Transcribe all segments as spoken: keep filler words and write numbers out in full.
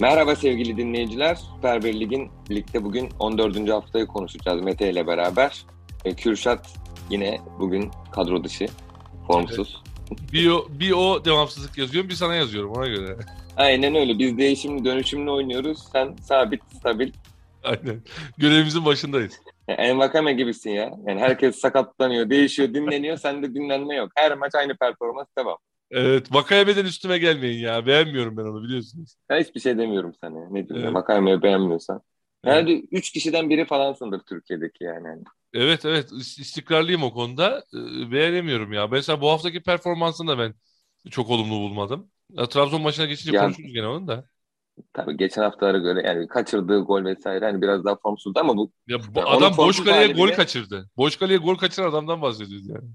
Merhaba sevgili dinleyiciler. Süper bir Lig'in ligde bugün on dördüncü haftayı konuşacağız Mete ile beraber. E, Kürşat yine bugün kadro dışı, formsuz. Evet. Bir, o, bir o devamsızlık yazıyorum, bir sana yazıyorum ona göre. Aynen öyle. Biz değişimli dönüşümlü oynuyoruz. Sen sabit, stabil. Aynen. Görevimizin başındayız. En Vakame gibisin ya. Yani herkes sakatlanıyor, değişiyor, dinleniyor. Sende dinlenme yok. Her maç aynı performans devam. Evet, Bakayeme'den üstüme gelmeyin ya. Beğenmiyorum ben onu, biliyorsunuz. Ben hiçbir şey demiyorum sana. Ya. Ne diyorsun? Evet. Bakayeme'yi beğenmiyorsan. Herhalde evet. üç kişiden biri falansındır Türkiye'deki yani. Evet evet, istikrarlıyım o konuda. Beğenemiyorum ya. Mesela bu haftaki performansını da ben çok olumlu bulmadım. Ya, Trabzon maçına geçince yani, konuşuruz gene onu da. Tabii geçen haftalara göre yani kaçırdığı gol vesaire hani biraz daha formsuzdu ama bu... Ya, bu yani adam boş kaleye gol bile... kaçırdı. Boş kaleye gol kaçıran adamdan bahsediyoruz yani.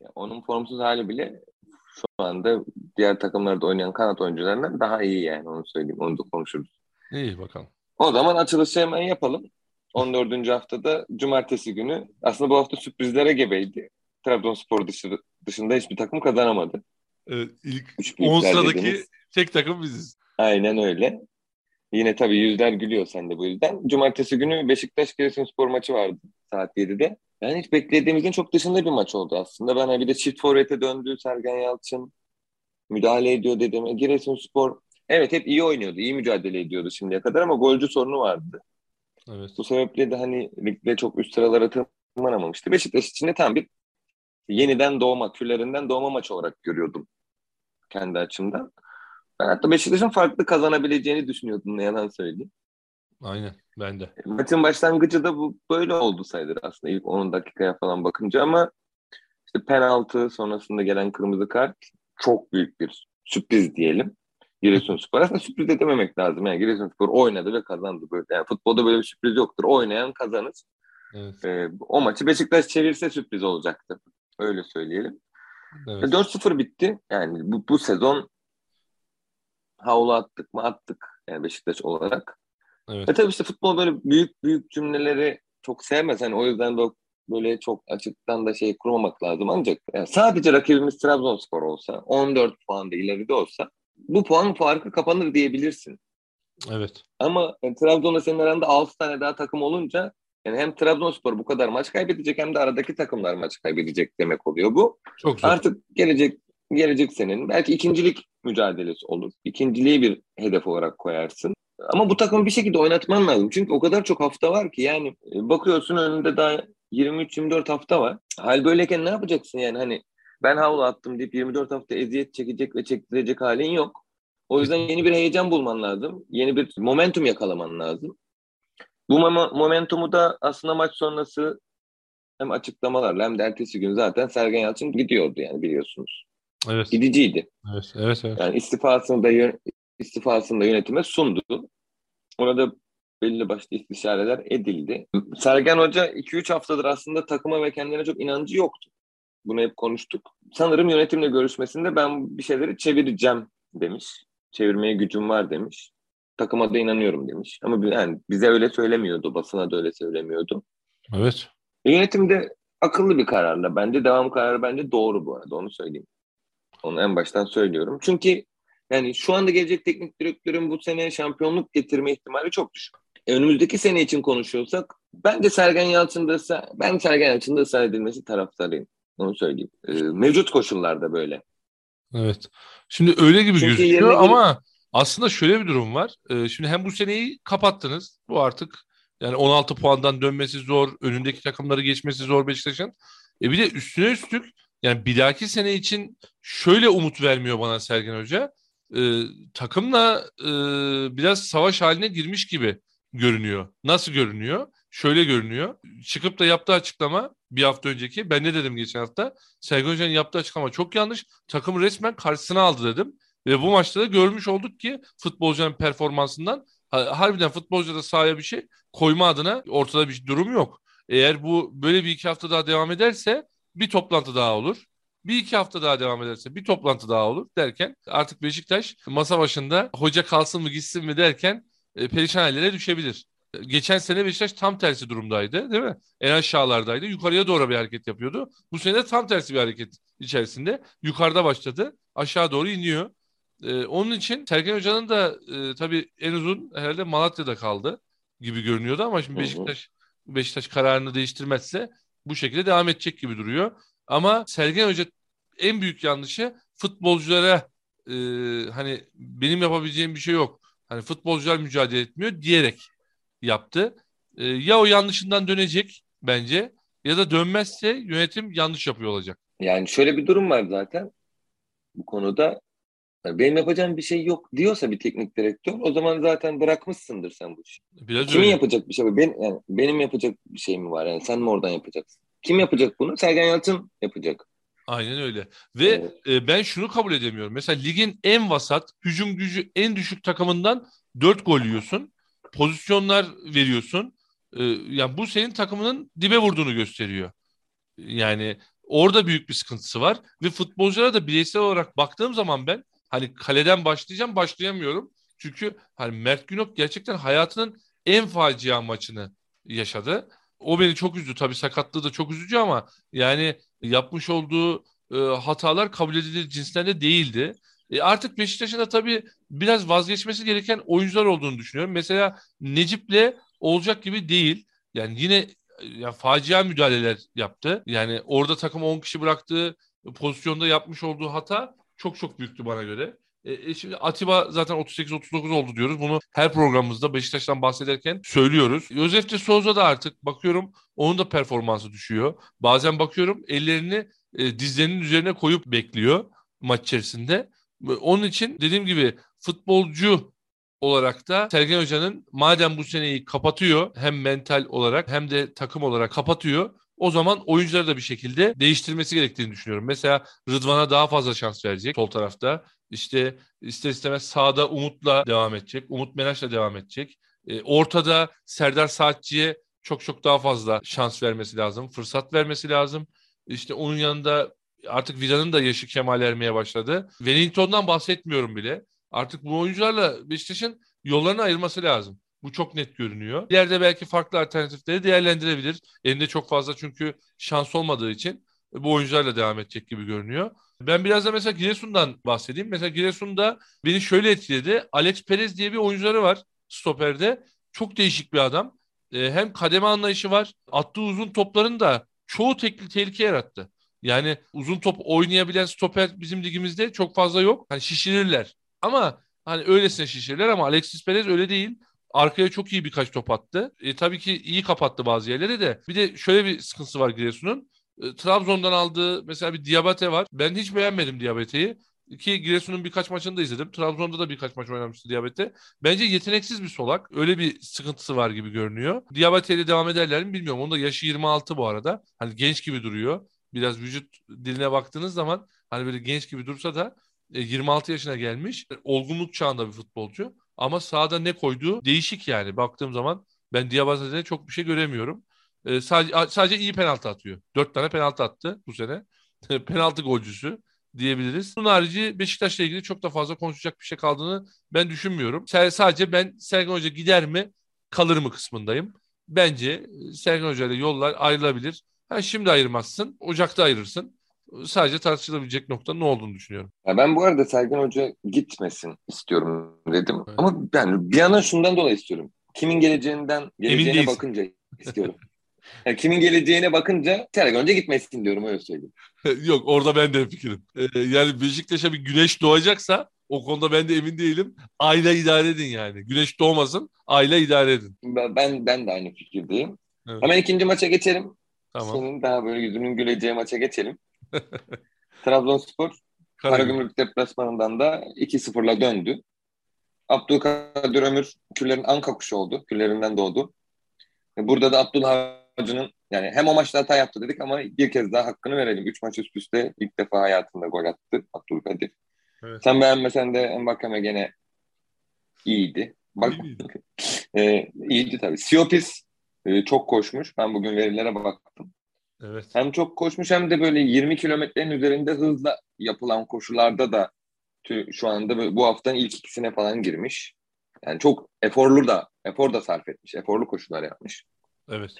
Ya, onun formsuz hali bile... Şu anda diğer takımlarda oynayan kanat oyuncularından daha iyi yani, onu söyleyeyim. Onu da konuşuruz. İyi bakalım. O zaman açılışı hemen yapalım. on dördüncü haftada cumartesi günü. Aslında bu hafta sürprizlere gebeydi. Trabzonspor dışı, dışında hiçbir takım kazanamadı. Evet, ilk on sıradaki dediğimiz tek takım biziz. Aynen öyle. Yine tabii yüzler gülüyor sen de bu yüzden. Cumartesi günü Beşiktaş Giresunspor maçı vardı saat yedide. Yani hiç beklediğimizin çok dışında bir maç oldu aslında. Ben bir de çift forvete döndü Sergen Yalçın. Müdahale ediyor dedim. Giresunspor evet hep iyi oynuyordu. İyi mücadele ediyordu şimdiye kadar ama golcü sorunu vardı. Evet. Bu sebeple de hani ligde çok üst sıralara tırmanamamıştı. Beşiktaş için de tam bir yeniden doğma, küllerinden doğma maçı olarak görüyordum kendi açımdan. Ben hatta Beşiktaş'ın farklı kazanabileceğini düşünüyordum, ne yalan söyleyeyim. Aynen, ben de. Maçın başlangıcı da bu böyle oldu sayılır aslında ilk on dakikaya falan bakınca ama işte penaltı sonrasında gelen kırmızı kart çok büyük bir sürpriz diyelim. Giresunspor aslında sürpriz de dememek lazım. Yani Giresunspor oynadı ve kazandı böyle. Yani futbolda böyle bir sürpriz yoktur. Oynayan kazanır. Evet. Ee, o maçı Beşiktaş çevirse sürpriz olacaktı. Öyle söyleyelim. Evet. dört sıfır bitti. Yani bu, bu sezon havlu attık mı attık yani Beşiktaş olarak. Evet. E tabii işte futbol böyle büyük büyük cümleleri çok sevmez. Yani o yüzden de böyle çok açıktan da şey kurmamak lazım. Ancak yani sadece rakibimiz Trabzonspor olsa, on dört puan da ileride olsa bu puan farkı kapanır diyebilirsin. Evet. Ama yani Trabzon'la senin aranda altı tane daha takım olunca yani hem Trabzonspor bu kadar maç kaybedecek hem de aradaki takımlar maç kaybedecek demek oluyor bu. Çok zor. Artık gelecek gelecek senin belki ikincilik mücadelesi olur. İkinciliği bir hedef olarak koyarsın. Ama bu takımı bir şekilde oynatman lazım. Çünkü o kadar çok hafta var ki yani bakıyorsun önünde daha yirmi üç yirmi dört hafta var. Hal böyleyken ne yapacaksın yani hani ben havlu attım deyip yirmi dört hafta eziyet çekecek ve çektirecek halin yok. O yüzden yeni bir heyecan bulman lazım. Yeni bir momentum yakalaman lazım. Bu momentumu da aslında maç sonrası hem açıklamalarla hem de ertesi gün zaten Sergen Yalçın gidiyordu yani biliyorsunuz. Evet. Gidiciydi. Evet, evet, evet. Yani istifasını da yön- istifasını da yönetime sundu. Ona da belli başlı istişareler edildi. Sergen Hoca iki üç haftadır aslında takıma ve kendine çok inancı yoktu. Bunu hep konuştuk. Sanırım yönetimle görüşmesinde ben bir şeyleri çevireceğim demiş. Çevirmeye gücüm var demiş. Takıma da inanıyorum demiş. Ama yani bize öyle söylemiyordu. Basına da öyle söylemiyordu. Evet. Yönetimde akıllı bir kararla bence. Devam kararı bence doğru bu arada. Onu söyleyeyim. Onu en baştan söylüyorum. Çünkü yani şu anda gelecek teknik direktörün bu sene şampiyonluk getirme ihtimali çok düşük. E, önümüzdeki sene için konuşuyorsak ben de Sergen Yalçın'da ben Sergen Yalçın'da ısrar edilmesi taraftarıyım. Onu söyleyeyim. E, mevcut koşullarda böyle. Evet. Şimdi öyle gibi çünkü gözüküyor ama gibi... aslında şöyle bir durum var. E, şimdi hem bu seneyi kapattınız. Bu artık yani on altı puandan dönmesi zor. Önündeki takımları geçmesi zor Beşiktaş'ın. E bir de üstüne üstlük yani bir dahaki sene için şöyle umut vermiyor bana Sergen Hoca. Ee, takımla e, biraz savaş haline girmiş gibi görünüyor. Nasıl görünüyor? Şöyle görünüyor. Çıkıp da yaptığı açıklama bir hafta önceki. Ben ne dedim geçen hafta? Sergen Hoca'nın yaptığı açıklama çok yanlış. Takımı resmen karşısına aldı dedim. Ve bu maçta da görmüş olduk ki futbolcuların performansından harbiden futbolcuda sahaya bir şey koyma adına ortada bir durum yok. Eğer bu böyle bir iki hafta daha devam ederse bir toplantı daha olur. Bir iki hafta daha devam ederse bir toplantı daha olur derken artık Beşiktaş masa başında hoca kalsın mı gitsin mi derken e, perişan hallere düşebilir. Geçen sene Beşiktaş tam tersi durumdaydı değil mi? En aşağılardaydı. Yukarıya doğru bir hareket yapıyordu. Bu sene de tam tersi bir hareket içerisinde. Yukarıda başladı. Aşağı doğru iniyor. Ee, onun için Sergen Hoca'nın da e, tabii en uzun herhalde Malatya'da kaldı gibi görünüyordu ama şimdi Beşiktaş Beşiktaş kararını değiştirmezse bu şekilde devam edecek gibi duruyor. Ama Sergen Hoca en büyük yanlışı futbolculara e, hani benim yapabileceğim bir şey yok. Hani futbolcular mücadele etmiyor diyerek yaptı. E, ya o yanlışından dönecek bence ya da dönmezse yönetim yanlış yapıyor olacak. Yani şöyle bir durum var zaten bu konuda. Benim yapacağım bir şey yok diyorsa bir teknik direktör o zaman zaten bırakmışsındır sen bu işi. Biraz Kimin öyle. yapacak bir şey var? Ben, yani benim yapacak bir şey mi var? Yani sen mi oradan yapacaksın? Kim yapacak bunu? Sergen Yalçın yapacak. Aynen öyle. Ve evet. ben şunu kabul edemiyorum. Mesela ligin en vasat, hücum gücü en düşük takımından dört gol yiyorsun. Pozisyonlar veriyorsun. Yani bu senin takımının dibe vurduğunu gösteriyor. Yani orada büyük bir sıkıntısı var. Ve futbolculara da bireysel olarak baktığım zaman ben hani kaleden başlayacağım, başlayamıyorum. Çünkü hani Mert Günok gerçekten hayatının en facia maçını yaşadı. O beni çok üzdü. Tabii sakatlığı da çok üzücü ama yani yapmış olduğu e, hatalar kabul edilir cinsten de değildi. E, artık Beşiktaş'ın da tabii biraz vazgeçmesi gereken oyuncular olduğunu düşünüyorum. Mesela Necip'le olacak gibi değil. Yani yine ya, facia müdahaleler yaptı. Yani orada takım on kişi bıraktığı pozisyonda yapmış olduğu hata çok çok büyüktü bana göre. E, şimdi Atiba zaten otuz sekiz otuz dokuz oldu diyoruz. Bunu her programımızda Beşiktaş'tan bahsederken söylüyoruz. Josef de Souza da artık bakıyorum onun da performansı düşüyor. Bazen bakıyorum ellerini e, dizlerinin üzerine koyup bekliyor maç içerisinde. Onun için dediğim gibi futbolcu olarak da Sergen Hoca'nın madem bu seneyi kapatıyor hem mental olarak hem de takım olarak kapatıyor. O zaman oyuncuları da bir şekilde değiştirmesi gerektiğini düşünüyorum. Mesela Rıdvan'a daha fazla şans verecek sol tarafta. İşte ister istemez sağda Umut'la devam edecek. Umut Menaş'la devam edecek. E, ortada Serdar Saatçı'ya çok çok daha fazla şans vermesi lazım. Fırsat vermesi lazım. İşte onun yanında artık Vida'nın da yaşı kemale ermeye başladı. Wellington'dan bahsetmiyorum bile. Artık bu oyuncularla Beşiktaş'ın yollarını ayırması lazım. Bu çok net görünüyor. İleride belki farklı alternatifleri değerlendirebilir. Elinde çok fazla çünkü şans olmadığı için bu oyuncularla devam edecek gibi görünüyor. Ben biraz da mesela Giresun'dan bahsedeyim. Mesela Giresun'da beni şöyle etkiledi. Alex Perez diye bir oyuncuları var stoperde. Çok değişik bir adam. Hem kademe anlayışı var. Attığı uzun topların da çoğu tekli tehlike yarattı. Yani uzun top oynayabilen stoper bizim ligimizde çok fazla yok. Hani şişirirler. Ama hani öylesine şişirirler ama Alexis Perez öyle değil. Arkaya çok iyi birkaç top attı. E, tabii ki iyi kapattı bazı yerleri de. Bir de şöyle bir sıkıntısı var Giresun'un. E, Trabzon'dan aldığı mesela bir Diabaté var. Ben hiç beğenmedim Diabaté'yi. Ki Giresun'un birkaç maçını da izledim. Trabzon'da da birkaç maç oynamıştı Diabaté. Bence yeteneksiz bir solak. Öyle bir sıkıntısı var gibi görünüyor. Diabaté'yle devam ederler mi bilmiyorum. Onun da yaşı yirmi altı bu arada. Hani genç gibi duruyor. Biraz vücut diline baktığınız zaman hani böyle genç gibi dursa da e, yirmi altı yaşına gelmiş. Olgunluk çağında bir futbolcu. Ama sahada ne koyduğu değişik yani. Baktığım zaman ben Diabaté'de çok bir şey göremiyorum. Ee, sadece, sadece iyi penaltı atıyor. Dört tane penaltı attı bu sene. Penaltı golcüsü diyebiliriz. Bunun harici Beşiktaş'la ilgili çok da fazla konuşacak bir şey kaldığını ben düşünmüyorum. S- sadece ben Sergen Hoca gider mi kalır mı kısmındayım. Bence Sergen Hoca ile yollar ayrılabilir. Ha, şimdi ayırmazsın, Ocak'ta ayırırsın. Sadece tartışılabilecek nokta ne olduğunu düşünüyorum. Ya ben bu arada Sergen Hoca gitmesin istiyorum dedim. Evet. Ama yani bir yandan şundan dolayı istiyorum. Kimin geleceğinden geleceğine bakınca istiyorum. Yani kimin geleceğine bakınca Sergen Hoca gitmesin diyorum, öyle söyleyeyim. Yok, orada ben de fikrim. Ee, yani Beşiktaş'a bir güneş doğacaksa o konuda ben de emin değilim. Ayla idare edin yani. Güneş doğmasın, ayla idare edin. Ben ben de aynı fikirdeyim. Evet. Hemen ikinci maça geçelim. Tamam. Senin daha böyle yüzünün güleceği maça geçelim. Trabzonspor Karagümrük deplasmanından da iki sıfırla döndü. Abdülkadir Ömür küllerin anka kuşu oldu. Küllerinden doğdu. Burada da Abdullah Hoca'nın yani hem o maçta hata yaptı dedik ama bir kez daha hakkını verelim. üç maç üst üste ilk defa hayatında gol attı Abdülkadir. Evet. Sen beğenmesen de Bakayeme gene iyiydi. Bak, e, iyiydi tabii. Siopis e, çok koşmuş. Ben bugün verilere baktım. Evet. Hem çok koşmuş hem de böyle yirmi kilometrenin üzerinde hızla yapılan koşularda da tü, şu anda bu haftanın ilk ikisine falan girmiş. Yani çok eforlu da efor da sarf etmiş. Eforlu koşular yapmış. Evet.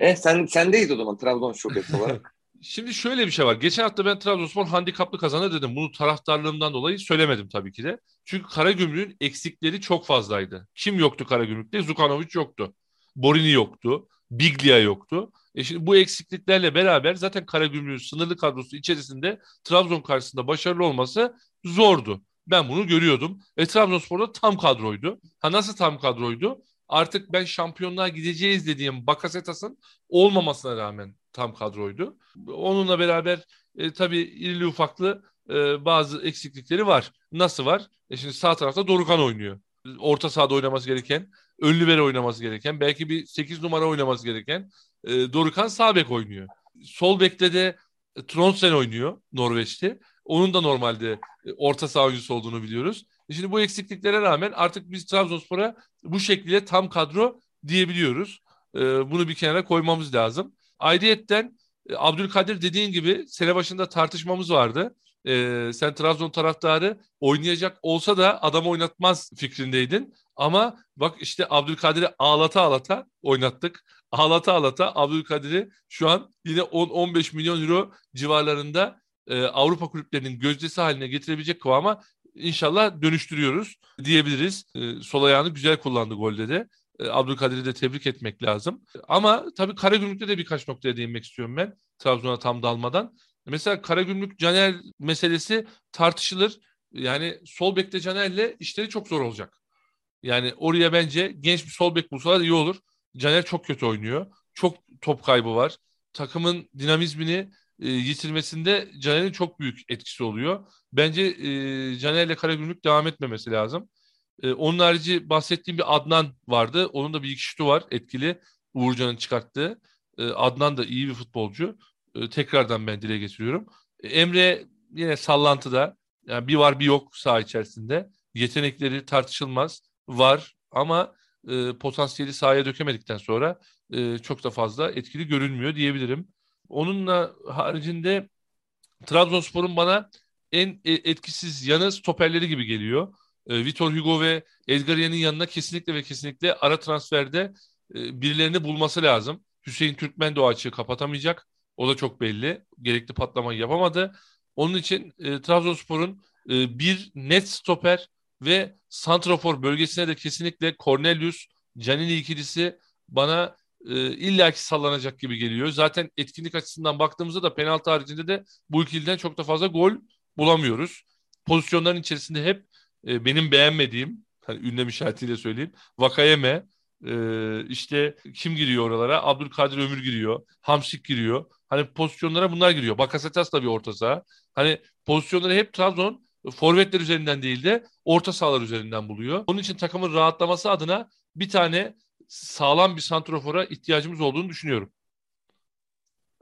E sen sendeyiz o zaman Trabzon şokesi olarak. Şimdi şöyle bir şey var. Geçen hafta ben Trabzonspor handikaplı kazanır dedim. Bunu taraftarlığımdan dolayı söylemedim tabii ki de. Çünkü Karagümrük'ün eksikleri çok fazlaydı. Kim yoktu Karagümrük'te? Zukanovic yoktu. Borini yoktu. Biglia yoktu. E şimdi bu eksikliklerle beraber zaten Karagümrük'ün sınırlı kadrosu içerisinde Trabzon karşısında başarılı olması zordu. Ben bunu görüyordum. E Trabzonspor'da tam kadroydu. Ha nasıl tam kadroydu? Artık ben şampiyonluğa gideceğiz dediğim Bakasetas'ın olmamasına rağmen tam kadroydu. Onunla beraber e, tabii irili ufaklı e, bazı eksiklikleri var. Nasıl var? E şimdi sağ tarafta Dorukhan oynuyor. Orta sahada oynaması gereken, ön libero oynaması gereken, belki bir sekiz numara oynaması gereken e, Dorukhan sağ bek oynuyor. Sol bekte de e, Trondsen oynuyor Norveçli. Onun da normalde e, orta saha oyuncusu olduğunu biliyoruz. E şimdi bu eksikliklere rağmen artık biz Trabzonspor'a bu şekliyle tam kadro diyebiliyoruz. E, bunu bir kenara koymamız lazım. Ayrıyetten Abdülkadir dediğin gibi sene başında tartışmamız vardı. Ee, sen Trabzon taraftarı oynayacak olsa da adam oynatmaz fikrindeydin. Ama bak işte Abdülkadir'i ağlata ağlata oynattık. Ağlata ağlata Abdülkadir'i şu an yine on on beş milyon euro civarlarında e, Avrupa kulüplerinin gözdesi haline getirebilecek kıvama inşallah dönüştürüyoruz diyebiliriz. E, sol ayağını güzel kullandı golde de. Abdülkadir'i de tebrik etmek lazım. Ama tabii Karagümrük'te de birkaç noktaya değinmek istiyorum ben. Trabzon'a tam dalmadan. Mesela Karagümrük Caner meselesi tartışılır. Yani sol bekte Caner'le işleri çok zor olacak. Yani oraya bence genç bir sol bek bulsalar iyi olur. Caner çok kötü oynuyor. Çok top kaybı var. Takımın dinamizmini e, yitirmesinde Caner'in çok büyük etkisi oluyor. Bence e, Caner'le Karagümrük devam etmemesi lazım. Ee, onun harici bahsettiğim bir Adnan vardı. Onun da bir iki şutu var etkili. Uğurcan'ın çıkarttığı. Ee, Adnan da iyi bir futbolcu. Ee, tekrardan ben dile getiriyorum. Ee, Emre yine sallantıda. Yani bir var bir yok saha içerisinde. Yetenekleri tartışılmaz. Var ama e, potansiyeli sahaya dökemedikten sonra e, çok da fazla etkili görünmüyor diyebilirim. Onunla haricinde Trabzonspor'un bana en etkisiz yanı stoperleri gibi geliyor. Vitor Hugo ve Edgaryen'in yanına kesinlikle ve kesinlikle ara transferde birilerini bulması lazım. Hüseyin Türkmen de o açığı kapatamayacak. O da çok belli. Gerekli patlamayı yapamadı. Onun için e, Trabzonspor'un e, bir net stoper ve santrafor bölgesine de kesinlikle Cornelius, Canini ikilisi bana e, illaki sallanacak gibi geliyor. Zaten etkinlik açısından baktığımızda da penaltı haricinde de bu ikiliden çok da fazla gol bulamıyoruz. Pozisyonların içerisinde hep benim beğenmediğim, hani ünlem işaretiyle söyleyeyim, Bakayeme, e, işte kim giriyor oralara? Abdülkadir Ömür giriyor, Hamsik giriyor. Hani pozisyonlara bunlar giriyor. Bakasetas da bir orta saha. Hani pozisyonları hep Trabzon forvetler üzerinden değil de orta sahalar üzerinden buluyor. Onun için takımın rahatlaması adına bir tane sağlam bir santrofora ihtiyacımız olduğunu düşünüyorum.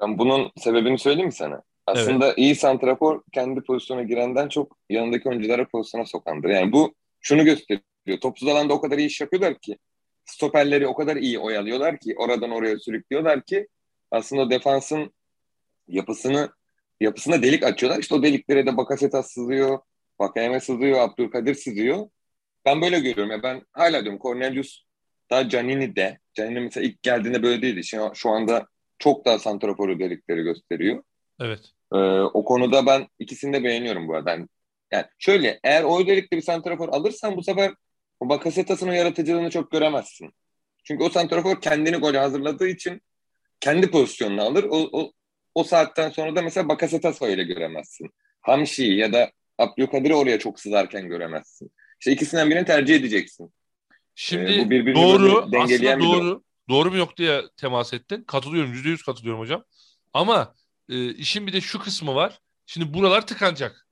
Ben bunun sebebini söyleyeyim mi sana? Aslında evet. İyi santrafor kendi pozisyona girenden çok yanındaki oyunculara pozisyona sokandır. Yani bu şunu gösteriyor. Topsuz alanda o kadar iyi iş yapıyorlar ki, stoperleri o kadar iyi oyalıyorlar ki, oradan oraya sürüklüyorlar ki aslında defansın yapısını yapısına delik açıyorlar. İşte o deliklere de Bakasetas sızıyor, Bakayeme sızıyor, Abdülkadir sızıyor. Ben böyle görüyorum. Ya ben hala diyorum Cornelius daha Canini de. Canini mesela ilk geldiğinde böyle değildi. Şimdi şu anda çok daha santraforu delikleri gösteriyor. Evet. Ee, o konuda ben ikisini de beğeniyorum bu arada. Yani şöyle, eğer o delikte bir santrafor alırsan bu sefer o Bakasetas'ın o yaratıcılığını çok göremezsin. Çünkü o santrafor kendini gole hazırladığı için kendi pozisyonunu alır. O, o, o saatten sonra da mesela Bakasetas'ı öyle göremezsin. Hamşi'yi ya da Abdülkadir'i oraya çok sızarken göremezsin. İşte ikisinden birini tercih edeceksin. Şimdi ee, bu birbirini doğru, dengeleyen aslında doğru. Doğru mu yok diye temas ettin. Katılıyorum, yüzde yüz katılıyorum hocam. Ama E, işin bir de şu kısmı var. Şimdi buralar tıkanacak.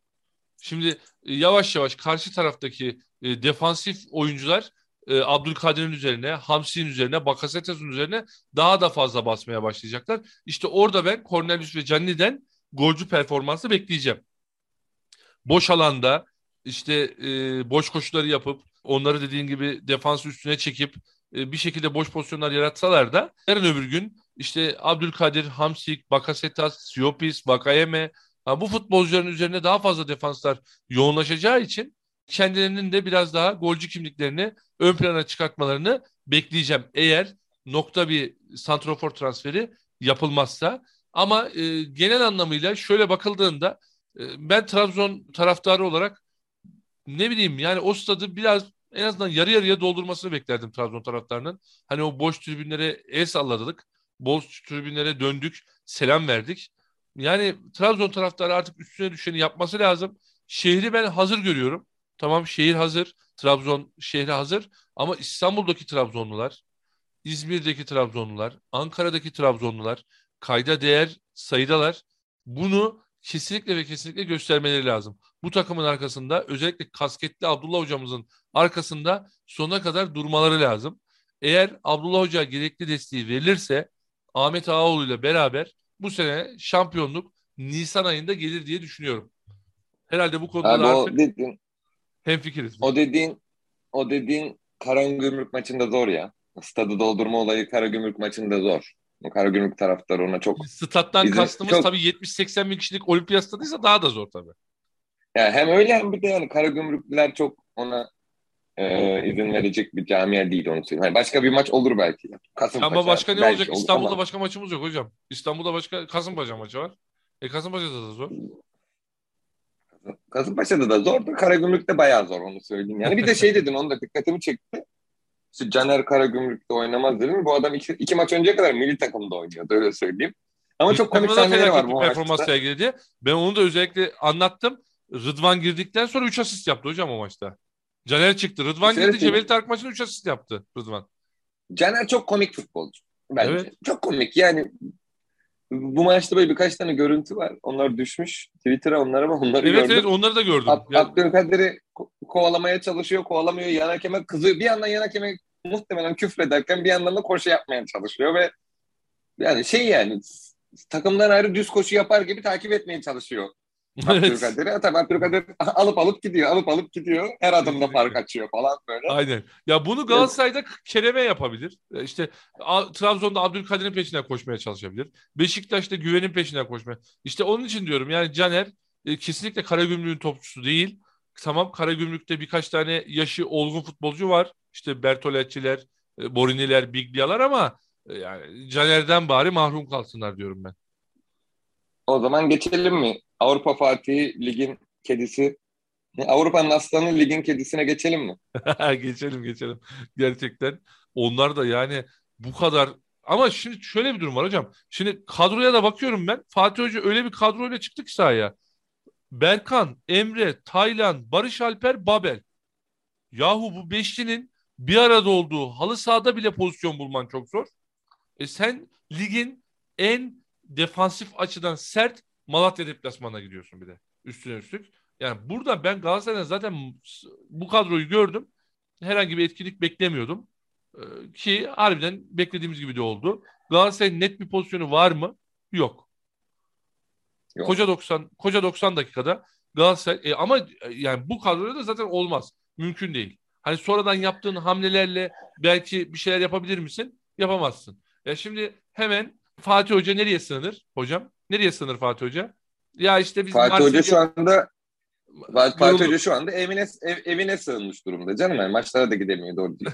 Şimdi e, yavaş yavaş karşı taraftaki e, defansif oyuncular e, Abdülkadir'in üzerine, Hamsi'nin üzerine, Bakasetas'ın üzerine daha da fazla basmaya başlayacaklar. İşte orada ben Cornelius ve Canini'den golcü performansı bekleyeceğim. Boş alanda işte e, boş koşuları yapıp onları dediğin gibi defans üstüne çekip e, bir şekilde boş pozisyonlar yaratsalar da yarın öbür gün İşte Abdülkadir, Hamsik, Bakasetas, Siopis, Bakayeme, ha, bu futbolcuların üzerine daha fazla defanslar yoğunlaşacağı için kendilerinin de biraz daha golcü kimliklerini ön plana çıkartmalarını bekleyeceğim. Eğer nokta bir santrafor transferi yapılmazsa Ama e, genel anlamıyla şöyle bakıldığında e, ben Trabzon taraftarı olarak ne bileyim yani o stadı biraz en azından yarı yarıya doldurmasını beklerdim Trabzon taraftarının. Hani o boş tribünlere el salladık, boş tribünlere döndük, selam verdik. Yani Trabzon taraftarı artık üstüne düşeni yapması lazım. Şehri ben hazır görüyorum. Tamam, şehir hazır, Trabzon şehri hazır ama İstanbul'daki Trabzonlular, İzmir'deki Trabzonlular, Ankara'daki Trabzonlular kayda değer sayıdalar. Bunu kesinlikle ve kesinlikle göstermeleri lazım. Bu takımın arkasında, özellikle kasketli Abdullah hocamızın arkasında sonuna kadar durmaları lazım. Eğer Abdullah hoca gerekli desteği verilirse Ahmet Ağaoğlu ile beraber bu sene şampiyonluk Nisan ayında gelir diye düşünüyorum. Herhalde bu konuda abi artık dedin, hemfikiriz. O dediğin, o dediğin Karagümrük maçında zor ya. Stadı doldurma olayı Karagümrük maçında zor. Karagümrük taraftarı ona çok... Stat'tan izin, kastımız çok... tabii yetmiş seksen bin kişilik olimpiyat stadıysa daha da zor tabii. Yani hem öyle hem bir de yani Karagümrüklüler çok ona e, izin verecek bir camia değil onu söyleyeyim. Yani başka bir maç olur belki. Kasımpaşa, ama başka ne olacak? İstanbul'da olur, başka maçımız yok hocam. İstanbul'da başka Kasımpaşa maçı var. E Kasımpaşa'da da zor. Kasımpaşa'da da zor da Karagümrük'te bayağı zor onu söyleyeyim. Yani bir de şey dedin, onu da dikkatimi çekti. İşte Caner Karagümrük'te oynamaz dedim. Bu adam iki, iki maç önceye kadar milli takımda oynuyordu, öyle söyleyeyim. Ama çok komik sahneleri var bu performansla ilgili diye. Ben onu da özellikle anlattım. Rıdvan girdikten sonra üç asist yaptı hocam o maçta. Caner çıktı. Rıdvan girdi. Cebeli Tarık maçında üç asist yaptı Rıdvan. Caner çok komik futbolcu bence. Evet. Çok komik yani. Bu maçta böyle birkaç tane görüntü var. Onlar düşmüş Twitter'a, onlara mı? Onları evet, gördüm. Evet, onları da gördüm. Ab- Abdülkadir'i ko- kovalamaya çalışıyor, kovalamıyor. Yan hakeme kızıyor. Bir yandan yan hakeme muhtemelen küfrederken bir yandan da koşu yapmaya çalışıyor ve yani şey yani takımdan ayrı düz koşu yapar gibi takip etmeye çalışıyor. Abdülkadir'i. Evet. Tabii Abdülkadir alıp alıp gidiyor, alıp alıp gidiyor. Her adımda fark açıyor falan böyle. Aynen. Ya bunu Galatasaray'da Kerem'e yapabilir. İşte A- Trabzon'da Abdülkadir'in peşinden koşmaya çalışabilir. Beşiktaş'ta Güven'in peşinden koşmaya. İşte onun için diyorum yani Caner e, kesinlikle Karagümrük'ün topçusu değil. Tamam, Karagümrük'te birkaç tane yaşı olgun futbolcu var. İşte Bertoletçiler, e, Boriniler, Biglialar ama e, yani Caner'den bari mahrum kalsınlar diyorum ben. O zaman geçelim mi? Avrupa Fatih'i, ligin kedisi, Avrupa'nın aslanı ligin kedisine geçelim mi? geçelim geçelim. Gerçekten onlar da yani bu kadar. Ama şimdi şöyle bir durum var hocam. Şimdi kadroya da bakıyorum ben. Fatih Hoca öyle bir kadroyla çıktı ki sahaya. Berkan, Emre, Taylan, Barış Alper, Babel. Yahu bu beşlinin bir arada olduğu halı sahada bile pozisyon bulman çok zor. E sen ligin en defansif açıdan sert Malatya deplasmanına gidiyorsun bir de üstüne üstlük. Yani burada ben Galatasaray'dan zaten bu kadroyu gördüm. Herhangi bir etkinlik beklemiyordum. Ee, ki harbiden beklediğimiz gibi de oldu. Galatasaray'ın net bir pozisyonu var mı? Yok. Yok. Koca doksan koca doksan dakikada Galatasaray e, ama yani bu kadroyla da zaten olmaz. Mümkün değil. Hani sonradan yaptığın hamlelerle belki bir şeyler yapabilir misin? Yapamazsın. Ya şimdi hemen Fatih Hoca nereye sığınır hocam? Nereye sınır Fatih Hoca? Ya işte biz Fatih Hoca şu anda Fatih, Fatih Hoca şu anda evine ev, evine sığınmış durumda canım. Yani maçlara da gidemiyor doğru değil.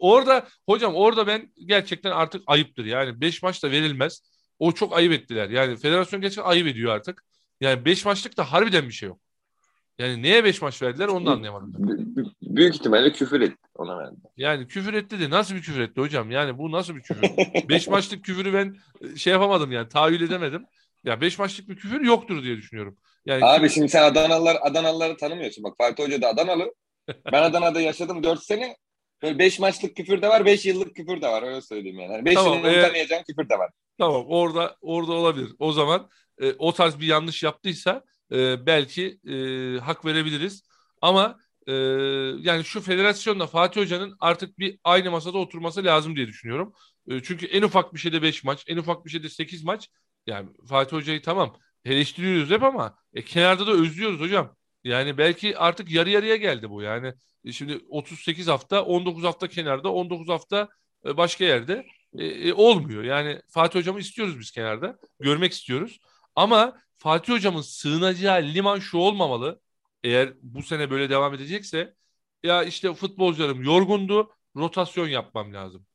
Orada hocam orada ben gerçekten artık ayıptır. Yani beş maç da verilmez. O çok ayıp ettiler. Yani federasyon gerçekten ayıp ediyor artık. Yani beş maçlık da harbiden bir şey yok. Yani neye beş maç verdiler onu da anlayamadım. Büyük ihtimalle küfür etti ona verdi. Yani küfür etti de nasıl bir küfür etti hocam? Yani bu nasıl bir küfür? beş maçlık küfürü ben şey yapamadım yani tahayyül edemedim. Ya beş maçlık bir küfür yoktur diye düşünüyorum. Yani abi küfür... şimdi sen Adanalılar Adanalıları tanımıyorsun. Bak Fatih Hoca da Adanalı. Ben Adana'da yaşadım dört sene. Böyle beş maçlık küfür de var, beş yıllık küfür de var. Öyle söyleyeyim yani. beş tamam, yılını e... unutamayacağın küfür de var. Tamam, orada orada olabilir. O zaman e, o tarz bir yanlış yaptıysa Ee, belki e, hak verebiliriz ama e, yani şu federasyonla Fatih Hoca'nın artık bir aynı masada oturması lazım diye düşünüyorum. E, çünkü en ufak bir şeyde beş maç, en ufak bir şeyde sekiz maç. Yani Fatih Hoca'yı tamam eleştiriyoruz hep ama e, kenarda da özlüyoruz hocam. Yani belki artık yarı yarıya geldi bu yani. E, şimdi otuz sekiz hafta, on dokuz hafta kenarda, on dokuz hafta e, başka yerde e, e, olmuyor. Yani Fatih Hoca'mı istiyoruz biz kenarda, görmek istiyoruz. Ama Fatih Hocam'ın sığınacağı liman şu olmamalı. Eğer bu sene böyle devam edecekse ya işte futbolcularım yorgundu, rotasyon yapmam lazım.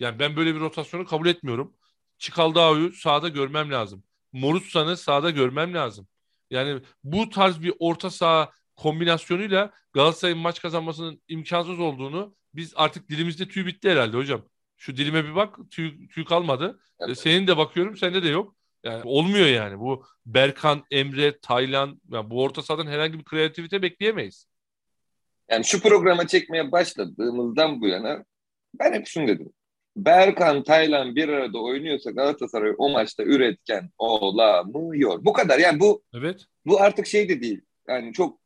Yani ben böyle bir rotasyonu kabul etmiyorum. Çikaldao'yu sahada görmem lazım. Morutsa'nı sahada görmem lazım. Yani bu tarz bir orta saha kombinasyonuyla Galatasaray'ın maç kazanmasının imkansız olduğunu biz artık dilimizde tüy bitti herhalde hocam. Şu dilime bir bak, tüy, tüy kalmadı. Evet. Senin de bakıyorum, sende de yok. Yani olmuyor yani. Bu Berkan, Emre, Taylan, yani bu orta sahadan herhangi bir kreativite bekleyemeyiz. Yani şu programa çekmeye başladığımızdan bu yana ben hep şunu dedim. Berkan, Taylan bir arada oynuyorsa Galatasaray o maçta üretken olamıyor. Bu kadar. Yani bu evet. Bu artık şey de değil. Yani çok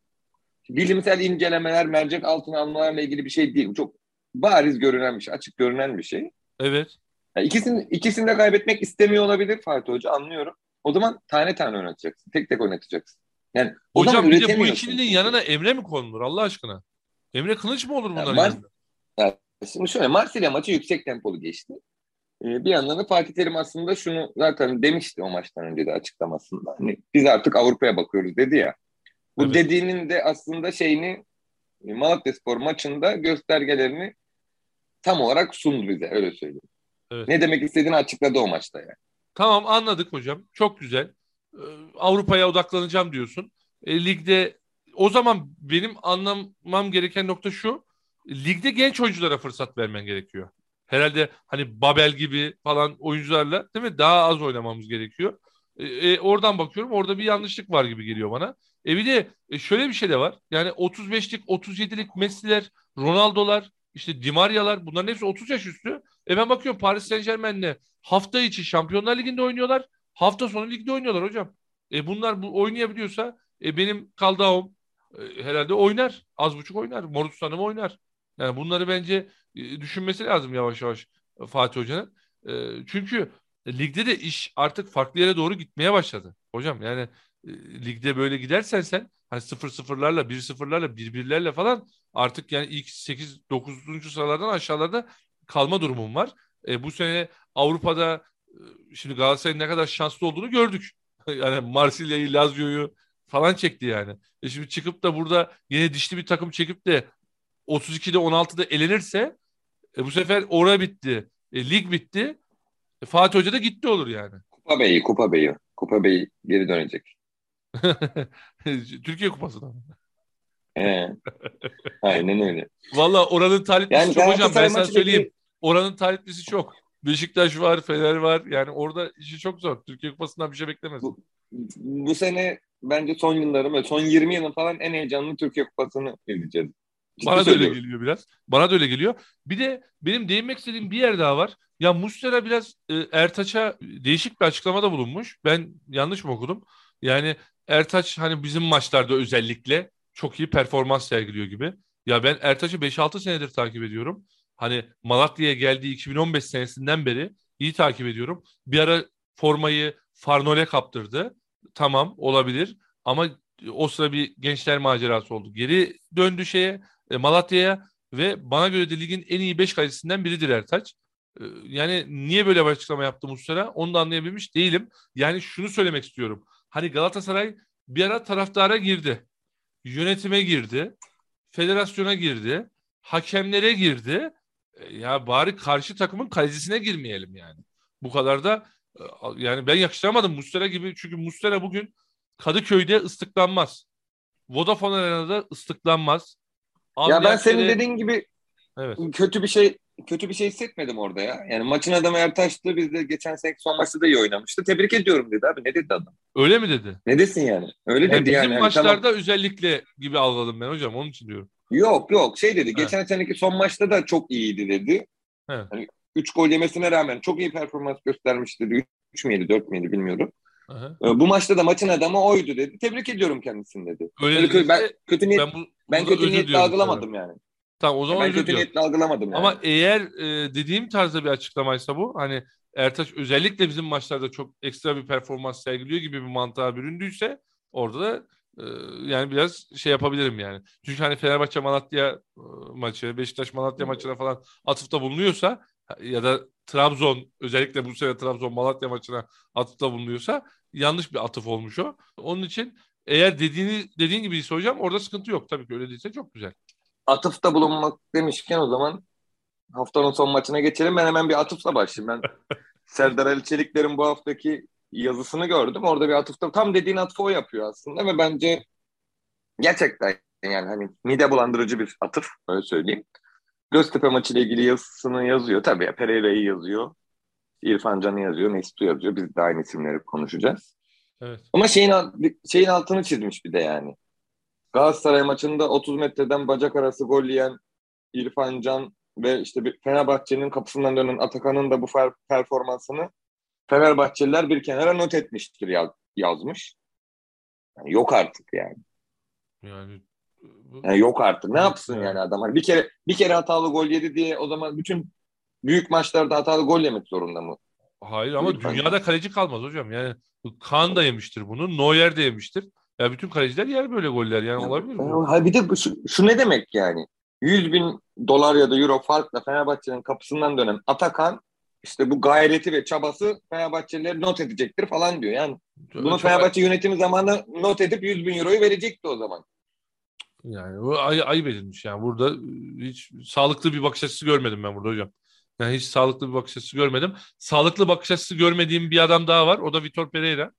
bilimsel incelemeler, mercek altına almalarla ilgili bir şey değil. Bu çok bariz görünen bir şey, açık görünen bir şey. Evet. Yani ikisini, ikisini de kaybetmek istemiyor olabilir Fatih Hoca, anlıyorum. O zaman tane tane oynatacaksın. Tek tek oynatacaksın. Yani hocam bir de bu ikilinin yanına Emre mi konulur Allah aşkına? Emre Kılıç mı olur bunların yani yanında? Yani şimdi şöyle, Marsilya maçı yüksek tempolu geçti. Ee, bir yandan da Fatih Terim aslında şunu zaten demişti o maçtan önce de açıklamasında. Hani biz artık Avrupa'ya bakıyoruz dedi ya. Bu evet. Dediğinin de aslında şeyini Malatyaspor maçında göstergelerini tam olarak sundu bize, öyle söyleyeyim. Evet. Ne demek istediğini açıkladı o maçta yani. Tamam, anladık hocam. Çok güzel. Ee, Avrupa'ya odaklanacağım diyorsun. E, ligde o zaman benim anlamam gereken nokta şu. Ligde genç oyunculara fırsat vermen gerekiyor. Herhalde hani Babel gibi falan oyuncularla değil mi? Daha az oynamamız gerekiyor. E, e, oradan bakıyorum. Orada bir yanlışlık var gibi geliyor bana. E bir de e, şöyle bir şey de var. Yani otuz beşlik, otuz yedilik Messi'ler, Ronaldo'lar, işte Di Maria'lar, bunların hepsi otuz yaş üstü. E ben bakıyorum Paris Saint-Germain'le hafta içi Şampiyonlar Ligi'nde oynuyorlar. Hafta sonu ligde oynuyorlar hocam. E bunlar bu oynayabiliyorsa e benim Kaldaum e, herhalde oynar. Az buçuk oynar. Morut Hanım oynar. Yani bunları bence e, düşünmesi lazım yavaş yavaş Fatih Hoca'nın. E, çünkü ligde de iş artık farklı yere doğru gitmeye başladı. Hocam yani e, ligde böyle gidersen sen hani sıfır sıfırlarla, bir sıfırlarla, bir birlerle falan artık yani ilk sekiz dokuzuncu sıralardan aşağılarda kalma durumum var. E, bu sene Avrupa'da şimdi Galatasaray'ın ne kadar şanslı olduğunu gördük. Yani Marsilya'yı, Lazio'yu falan çekti yani. E şimdi çıkıp da burada yine dişli bir takım çekip de otuz ikide on altıda elenirse e bu sefer ora bitti. E, lig bitti. E, Fatih Hoca da gitti olur yani. Kupa Bey'i, Kupa Bey'i. Kupa Bey'i geri dönecek. Türkiye Kupası'na. He. Aynen öyle. Valla oranın taliplisi yani çok hocam. Ben sana söyleyeyim. Dedi... Oranın taliplisi çok. Beşiktaş var, Fener var. Yani orada işi çok zor. Türkiye Kupası'ndan bir şey beklemez. Bu, bu sene bence son yıllarım, son yirmi yılın falan en heyecanlı Türkiye Kupası'nı izleyeceğiz. Bana da öyle geliyor biraz. Bana da öyle geliyor. Bir de benim değinmek istediğim bir yer daha var. Ya Muslera biraz e, Ertaç'a değişik bir açıklamada bulunmuş. Ben yanlış mı okudum? Yani Ertaç hani bizim maçlarda özellikle çok iyi performans sergiliyor gibi. Ya ben Ertaç'ı beş altı senedir takip ediyorum. Hani Malatya'ya geldiği iki bin on beş senesinden beri iyi takip ediyorum. Bir ara formayı Farnol'e kaptırdı. Tamam, olabilir. Ama o sıra bir gençler macerası oldu. Geri döndü şeye, Malatya'ya ve bana göre de ligin en iyi beş kalecisinden biridir Ertaç. Yani niye böyle bir açıklama yaptı Muslera? Onu da anlayabilmiş değilim. Yani şunu söylemek istiyorum. Hani Galatasaray bir ara taraftara girdi. Yönetime girdi. Federasyona girdi. Hakemlere girdi. Ya bari karşı takımın kalecisine girmeyelim yani. Bu kadar da yani ben yakıştıramadım Muslera gibi. Çünkü Muslera bugün Kadıköy'de ıslıklanmaz. Vodafone Arena'da ıslıklanmaz. Abi ya ben senin kere... dediğin gibi evet. kötü bir şey kötü bir şey hissetmedim orada ya. Yani maçın adamı Ertaş'tı. Biz de geçen sene son maçta da iyi oynamıştı. Tebrik ediyorum dedi abi. Ne dedi adam? Öyle mi dedi? Ne desin yani? Öyle yani dedi bizim yani. Bizim maçlarda yani, tamam. Özellikle gibi algıladım ben hocam. Onun için diyorum. Yok yok şey dedi. Geçen evet. seneki son maçta da çok iyiydi dedi. Evet. Yani üç gol yemesine rağmen çok iyi performans göstermişti dedi. üç miydi dört miydi bilmiyorum. Aha. Bu maçta da maçın adamı oydu dedi. Tebrik ediyorum kendisini dedi. Öyle öyle kötü, ben kötü niyet, ben bu, ben kötü niyetle algılamadım yani. Tamam o zaman ben kötü niyetle algılamadım yani. Ama eğer e, dediğim tarzda bir açıklamaysa bu hani Ertaç özellikle bizim maçlarda çok ekstra bir performans sergiliyor gibi bir mantığa büründüyse orada da e, yani biraz şey yapabilirim yani. Çünkü hani Fenerbahçe Malatya maçı, Beşiktaş Malatya maçına falan atıfta bulunuyorsa ya da Trabzon özellikle bu sene Trabzon Malatya maçına atıfta bulunuyorsa yanlış bir atıf olmuş o. Onun için eğer dediğini dediğin gibiyse hocam orada sıkıntı yok. Tabii ki öyle değilse çok güzel. Atıfta bulunmak demişken o zaman haftanın son maçına geçelim. Ben hemen bir atıfla başlayayım. Ben Serdar Ali Çelikler'in bu haftaki yazısını gördüm. Orada bir atıfta tam dediğin atıfı o yapıyor aslında ve bence gerçekten yani hani mide bulandırıcı bir atıf, öyle söyleyeyim. Göztepe maçıyla ilgili yazısını yazıyor. Tabii ya, Pereira'yı yazıyor. İrfan Can'ı yazıyor. Mesut'u yazıyor. Biz de aynı isimleri konuşacağız. Evet. Ama şeyin, şeyin altını çizmiş bir de yani. Galatasaray maçında otuz metreden bacak arası gol yiyen İrfan Can ve işte bir Fenerbahçe'nin kapısından dönen Atakan'ın da bu performansını Fenerbahçeliler bir kenara not etmiştir yaz, yazmış. Yani yok artık yani. Yani... Yani yok artık. Ne yapsın yani adam? Bir kere bir kere hatalı gol yedi diye o zaman bütün büyük maçlarda hatalı gol yemek zorunda mı? Hayır ama büyük dünyada maç. Kaleci kalmaz hocam. Yani Kaan da yemiştir bunu. Neuer de yemiştir. Ya bütün kaleciler yer böyle goller yani, olabilir mi? Ha bir de şu, şu ne demek yani? yüz bin dolar ya da euro farkla Fenerbahçe'nin kapısından dönen Atakan işte bu gayreti ve çabası Fenerbahçelileri not edecektir falan diyor. Yani bunu çok Fenerbahçe ay- yönetimi zamanında not edip yüz bin euroyu verecekti o zaman. Yani bu ay- ayıp edilmiş yani, burada hiç sağlıklı bir bakış açısı görmedim ben burada hocam. Yani hiç sağlıklı bir bakış açısı görmedim. Sağlıklı bakış açısı görmediğim bir adam daha var. O da Vitor Pereira.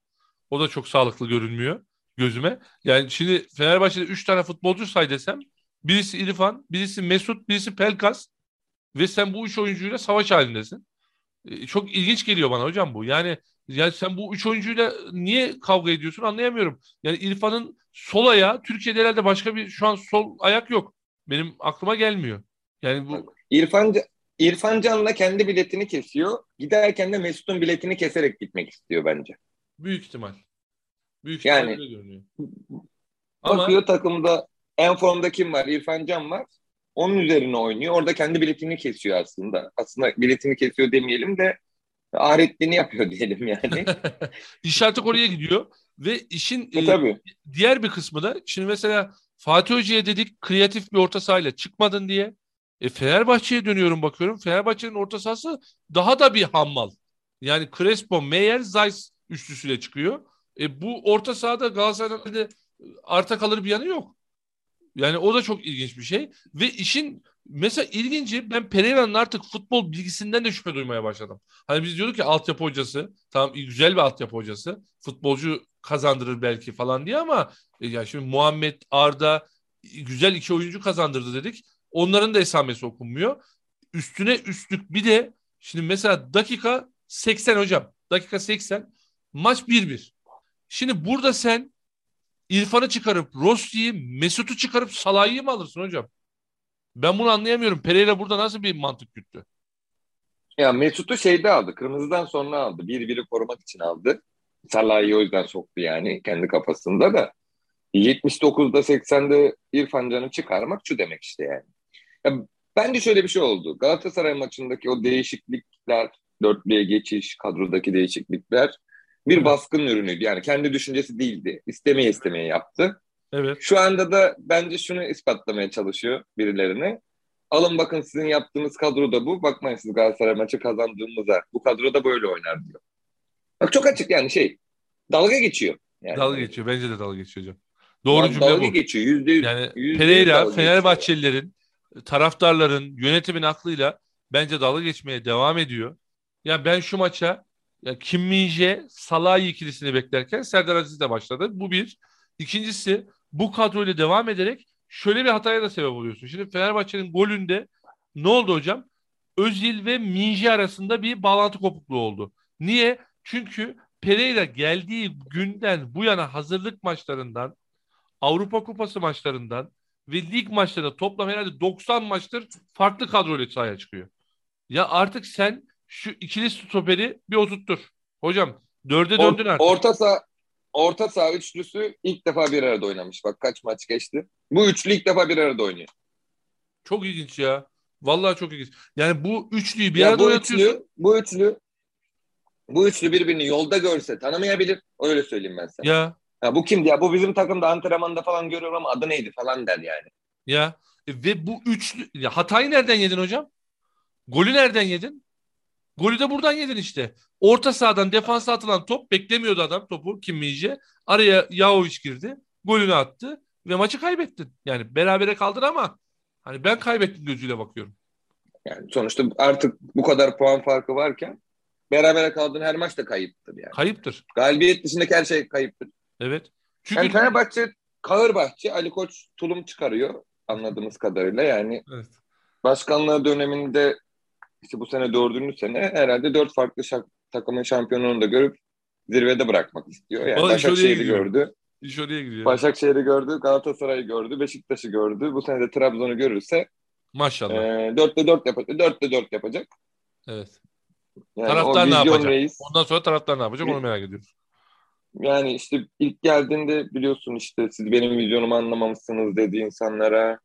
O da çok sağlıklı görünmüyor gözüme. Yani şimdi Fenerbahçe'de üç tane futbolcu say desem, birisi İrfan, birisi Mesut, birisi Pelkas ve sen bu üç oyuncuyla savaş halindesin. E, çok ilginç geliyor bana hocam bu. Yani yani sen bu üç oyuncuyla niye kavga ediyorsun anlayamıyorum. Yani İrfan'ın sol ayağı, Türkiye'de herhalde başka bir şu an sol ayak yok. Benim aklıma gelmiyor. Yani bu İrfan İrfan Can'la kendi biletini kesiyor. Giderken de Mesut'un biletini keserek gitmek istiyor bence. Büyük ihtimal. Büyük yani, ihtimalle görünüyor. Bakıyor ama... takımda en formda kim var? İrfan Can var. Onun üzerine oynuyor. Orada kendi biletini kesiyor aslında. Aslında biletini kesiyor demeyelim de ahiretliğini yapıyor diyelim yani. İş artık oraya gidiyor ve işin e, e, diğer bir kısmı da şimdi mesela Fatih Hoca'ya dedik kreatif bir orta sahayla çıkmadın diye. E, Fenerbahçe'ye dönüyorum, bakıyorum. Fenerbahçe'nin orta sahası daha da bir hammal. Yani Crespo, Meyer, Zeiss üçlüsüyle çıkıyor. E, bu orta sahada Galatasaray'da arta kalır bir yanı yok. Yani o da çok ilginç bir şey. Ve işin mesela ilginci, ben Pereira'nın artık futbol bilgisinden de şüphe duymaya başladım. Hani biz diyorduk ki altyapı hocası, tamam güzel bir altyapı hocası, futbolcu kazandırır belki falan diye ama e, yani şimdi Muhammed, Arda güzel iki oyuncu kazandırdı dedik. Onların da esamesi okunmuyor. Üstüne üstlük bir de şimdi mesela dakika seksen hocam. Dakika seksen maç bir bir. Şimdi burada sen İrfan'ı çıkarıp Rossi'yi, Mesut'u çıkarıp Salah'ı mı alırsın hocam? Ben bunu anlayamıyorum. Pereira burada nasıl bir mantık güttü? Ya Mesut'u şeyde aldı. Kırmızıdan sonra aldı. bir biri korumak için aldı. Salah'ı o yüzden soktu yani kendi kafasında da. yetmiş dokuzda seksende İrfan Can'ı çıkarmak şu demek işte yani. Ya bence şöyle bir şey oldu. Galatasaray maçındaki o değişiklikler, dörtlüye geçiş, kadrodaki değişiklikler bir evet. baskının ürünüydü. Yani kendi düşüncesi değildi. İstemeye istemeye yaptı. Evet. Şu anda da bence şunu ispatlamaya çalışıyor birilerine. Alın bakın sizin yaptığınız kadro da bu. Bakmayın siz Galatasaray maçı kazandığımıza. Bu kadro da böyle oynar diyor. Bak çok açık yani şey. Dalga geçiyor. Yani. Dalga geçiyor. Bence de dalga geçiyor hocam. Doğru yani cümle dalga bu. Dalga geçiyor. Yüzde yüz. Yani yüzde Pereira, Fenerbahçelilerin, taraftarların, yönetimin aklıyla bence dalga geçmeye devam ediyor. Ya ben şu maça ya Kim Min-jae, Salah ikilisini beklerken Serdar Aziz de başladı. Bu bir. İkincisi bu kadroyla devam ederek şöyle bir hataya da sebep oluyorsun. Şimdi Fenerbahçe'nin golünde ne oldu hocam? Özil ve Min-jae arasında bir bağlantı kopukluğu oldu. Niye? Çünkü Pereira geldiği günden bu yana hazırlık maçlarından, Avrupa Kupası maçlarından ve lig maçlarında toplam herhalde doksan maçtır farklı kadroyla sahaya çıkıyor. Ya artık sen şu ikili stoperi bir oturttur. Hocam dörde döndün artık. Orta saha, orta saha üçlüsü ilk defa bir arada oynamış. Bak kaç maç geçti. Bu üçlü ilk defa bir arada oynuyor. Çok ilginç ya. Vallahi çok ilginç. Yani bu üçlüyü bir ya arada oynatıyorsun. Bu üçlü bu üçlü birbirini yolda görse tanımayabilir. Öyle söyleyeyim ben sana. Ya. Ya bu kimdi ya? Bu bizim takımda antrenmanda falan görüyorum ama adı neydi falan der yani. Ya ve bu üçlü ya, hatayı nereden yedin hocam? Golü nereden yedin? Golü de buradan yedin işte. Orta sahadan defansa atılan top, beklemiyordu adam topu Kim Min-jae. Araya Yahoviç girdi. Golünü attı ve maçı kaybettin. Yani berabere kaldın ama hani ben kaybettim gözüyle bakıyorum. Yani sonuçta artık bu kadar puan farkı varken berabere kaldığın her maç da kayıptır yani. Kayıptır. Galibiyet dışındaki her şey kayıptır. Evet. Çünkü yani Fenerbahçe Kahırbahçe, Ali Koç tulum çıkarıyor anladığımız kadarıyla yani. Evet. Başkanlığı döneminde işte bu sene dördüncü sene herhalde dört farklı şak, takımın şampiyonunu da görüp zirvede bırakmak istiyor. Yani Başakşehir'i gördü. Başakşehir'i gördü, Galatasaray'ı gördü, Beşiktaş'ı gördü. Bu sene de Trabzon'u görürse maşallah. E, dörtte dört yapacak. Dörtte dört yapacak. Evet. Yani taraftar ne yapacak? Reis, ondan sonra taraftar ne yapacak? Onu merak ediyoruz. Yani işte ilk geldiğinde biliyorsun işte siz benim vizyonumu anlamamışsınız dedi insanlara.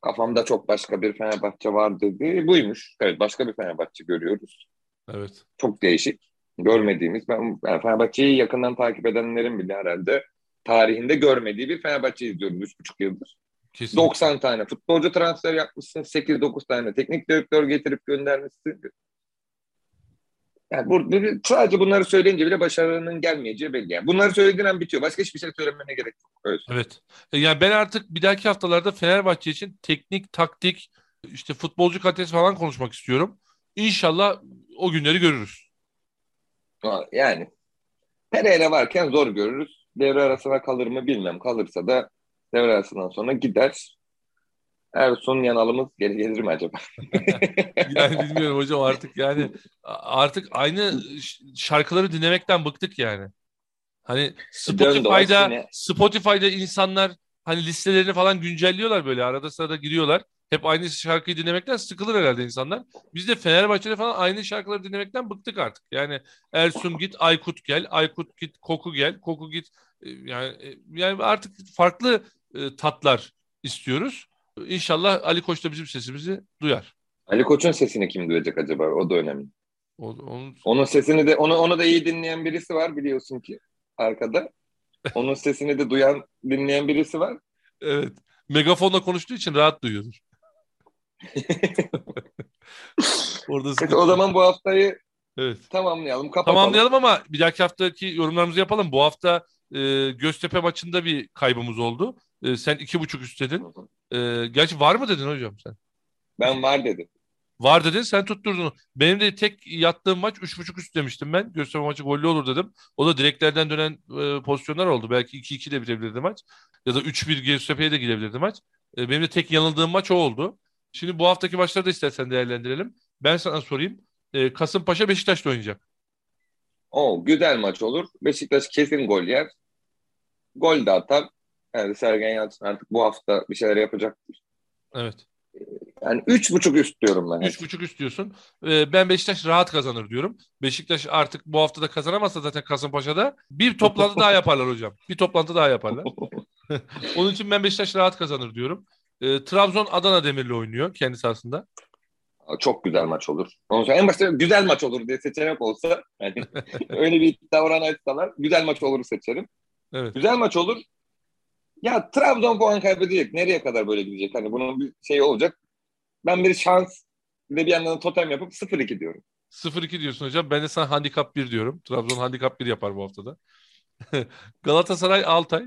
Kafamda çok başka bir Fenerbahçe var dedi. Buymuş. Evet, başka bir Fenerbahçe görüyoruz. Evet. Çok değişik. Görmediğimiz, ben yani Fenerbahçe'yi yakından takip edenlerin bile herhalde tarihinde görmediği bir Fenerbahçe izliyoruz üç buçuk yıldır. Kesinlikle. doksan tane futbolcu transfer yapmışsın. sekiz dokuz tane teknik direktör getirip göndermişsin. Yani burada sadece bunları söyleyince bile başarının gelmeyeceği belli. Yani bunları söylediğin an bitiyor. Başka hiçbir şey söylemene gerek yok. Öyle. Evet. Yani ben artık bir dahaki haftalarda Fenerbahçe için teknik, taktik, işte futbolcu kalitesi falan konuşmak istiyorum. İnşallah o günleri görürüz. Yani Pereira varken zor görürüz. Devre arasına kalır mı bilmem. Kalırsa da devre arasından sonra gider. Ersun yanalımız geri gelir mi acaba? Yani bilmiyorum hocam artık yani artık aynı şarkıları dinlemekten bıktık yani. Hani Spotify'da Spotify'da insanlar hani listelerini falan güncelliyorlar böyle arada sırada giriyorlar. Hep aynı şarkıyı dinlemekten sıkılır herhalde insanlar. Biz de Fenerbahçe'de falan aynı şarkıları dinlemekten bıktık artık. Yani Ersun git, Aykut gel, Aykut git, Koku gel, Koku git. Yani yani artık farklı tatlar istiyoruz. İnşallah Ali Koç da bizim sesimizi duyar. Ali Koç'un sesini kim duyacak acaba? O da önemli. O, onun... onun sesini de onu onu da iyi dinleyen birisi var biliyorsun ki arkada. Onun sesini de duyan, dinleyen birisi var. Evet. Megafonla konuştuğu için rahat duyuyordur. Orada evet, o zaman bu haftayı evet. tamamlayalım, kapatalım. Tamamlayalım ama bir dahaki haftaki yorumlarımızı yapalım. Bu hafta e, Göztepe maçında bir kaybımız oldu. E, sen iki buçuk üst dedin. E, gerçi var mı dedin hocam sen? Ben var dedim. Var dedin, sen tutturdun. Benim de tek yattığım maç üç buçuk üst demiştim ben. Göztepe maçı gollü olur dedim. O da direklerden dönen e, pozisyonlar oldu. Belki iki iki de bitebilirdi maç. Ya da üç bir Göztepe'ye de gidebilirdi maç. E, benim de tek yanıldığım maç o oldu. Şimdi bu haftaki maçları da istersen değerlendirelim. Ben sana sorayım. E, Kasımpaşa Beşiktaş'ta oynayacak. Oo, güzel maç olur. Beşiktaş kesin gol yer. Gol de atar. Yani Sergen Yalçın artık bu hafta bir şeyler yapacaktır. Evet. Yani üç buçuk üst diyorum ben. Üç buçuk üst diyorsun. Ee, ben Beşiktaş rahat kazanır diyorum. Beşiktaş artık bu hafta da kazanamazsa zaten Kasımpaşa'da bir toplantı daha yaparlar hocam. Bir toplantı daha yaparlar. Onun için ben Beşiktaş rahat kazanır diyorum. Ee, Trabzon Adana Demir'le oynuyor kendi sahasında. Çok güzel maç olur. Onun için en başta güzel maç olur diye seçenek olsa yani öyle bir davran açsalar güzel maç olur seçerim. Evet. Güzel maç olur. Ya Trabzon puan kaybedecek. Nereye kadar böyle gidecek? Hani bunun bir şey olacak. Ben bir şans ve bir yandan totem yapıp sıfır iki diyorum. sıfır iki diyorsun hocam. Ben de sana handikap bir diyorum. Trabzon handikap bir yapar bu haftada. Galatasaray Altay.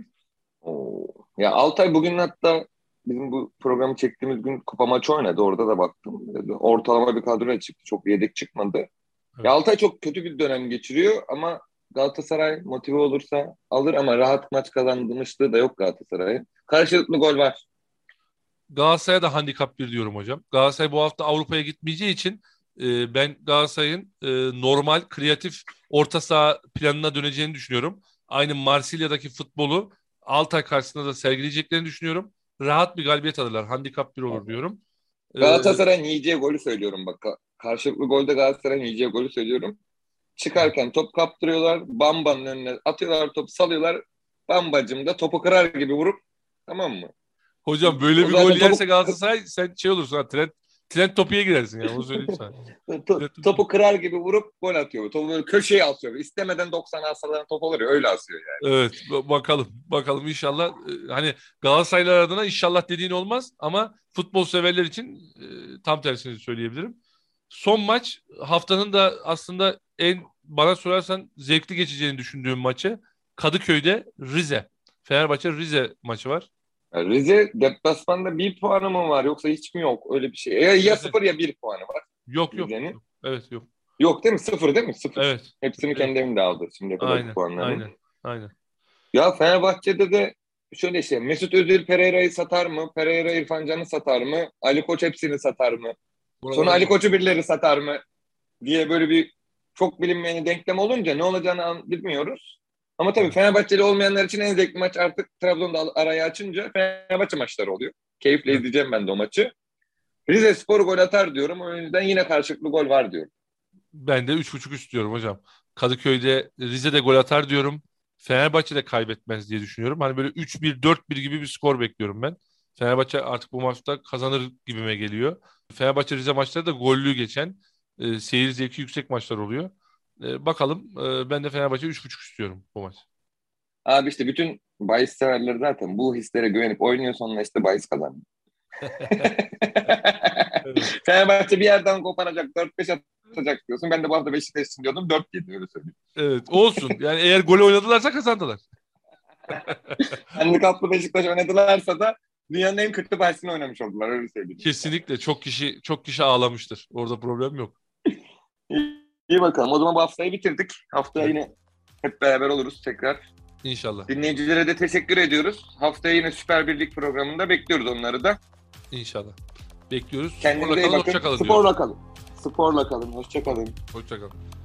Oo. Ya Altay bugün hatta bizim bu programı çektiğimiz gün kupa maçı oynadı. Orada da baktım. Ortalama bir kadroya çıktı. Çok yedek çıkmadı. Evet. Ya Altay çok kötü bir dönem geçiriyor ama Galatasaray motive olursa alır ama rahat maç kazanmışlığı da yok Galatasaray'ın. Karşılıklı gol var. Galatasaray'a da handikap bir diyorum hocam. Galatasaray bu hafta Avrupa'ya gitmeyeceği için e, ben Galatasaray'ın e, normal, kreatif orta saha planına döneceğini düşünüyorum. Aynı Marsilya'daki futbolu Altay karşısında da sergileyeceklerini düşünüyorum. Rahat bir galibiyet alırlar. Handikap bir olur diyorum. Galatasaray'ın yiyeceği golü söylüyorum bak. Karşılıklı golde Galatasaray'ın yiyeceği golü söylüyorum. Çıkarken top kaptırıyorlar. Bamba'nın önüne atıyorlar, top salıyorlar. Bambacım da topu kırar gibi vurup tamam mı? Hocam böyle o bir gol yerse Galatasaray topu... sen şey olursun ha, trend, trend topuya girersin yani onu söyleyeyim sana. Top, topu kırar gibi vurup gol atıyor. Topu böyle köşeye atıyor. İstemeden doksana asaların top olur ya öyle asıyor yani. Evet bakalım. Bakalım inşallah hani Galatasaraylar adına inşallah dediğin olmaz ama futbol severler için e, tam tersini söyleyebilirim. Son maç haftanın da aslında en bana sorarsan zevkli geçeceğini düşündüğüm maçı Kadıköy'de Rize. Fenerbahçe Rize maçı var. Rize deplasmanda bir puanı mı var yoksa hiç mi yok öyle bir şey? Ya, ya sıfır ya bir puanı var. Yok yok. Rize'nin. Evet yok. Yok değil mi? Sıfır değil mi? Sıfır. Evet. Hepsini kendi evinde aldı şimdiye kadar puanlarını. Aynen. Aynen. Ya Fenerbahçe'de de şöyle şey, Mesut Özil Pereira'yı satar mı? Pereira İrfan Can'ı satar mı? Ali Koç hepsini satar mı? Bravo. Sonra Ali Koç'u birileri satar mı? Diye böyle bir çok bilinmeyeni denklem olunca ne olacağını bilmiyoruz. Ama tabii Fenerbahçeli olmayanlar için en zevkli maç artık Trabzon'da arayı açınca Fenerbahçe maçları oluyor. Keyifle izleyeceğim ben de o maçı. Rizespor gol atar diyorum. O yüzden yine karşılıklı gol var diyorum. Ben de üç buçuk üst diyorum hocam. Kadıköy'de Rize'de gol atar diyorum. Fenerbahçe de kaybetmez diye düşünüyorum. Hani böyle üç bir dört bir gibi bir skor bekliyorum ben. Fenerbahçe artık bu maçta kazanır gibime geliyor. Fenerbahçe Rize maçları da gollü geçen e, seyir zevki yüksek maçlar oluyor. E, bakalım e, ben de Fenerbahçe üç buçuk istiyorum bu maç. Abi işte bütün bahis severleri zaten bu hislere güvenip oynuyor, sonra işte bahis kazanıyor. Evet. Fenerbahçe bir yerden koparacak, dört beş atacak diyorsun. Ben de bu hafta Beşiktaş için diyordum, dört yedi öyle söyleyeyim. Evet, olsun. Yani eğer golü oynadılarsa kazandılar. Handikaplı Beşiktaş oynadılarsa da dünyanın en kötü bahsini oynamış oldular, öyle söyleyeyim. Kesinlikle çok kişi çok kişi ağlamıştır. Orada problem yok. İyi bakalım. O zaman bu haftayı bitirdik. Haftaya yine hep beraber oluruz tekrar. İnşallah. Dinleyicilere de teşekkür ediyoruz. Haftaya yine Süper Birlik programında bekliyoruz onları da. İnşallah. Bekliyoruz. Kendinize iyi bakın. Sporla kalın. Sporla kalın. Sporla kalın. Hoşça kalın. Hoşça kalın.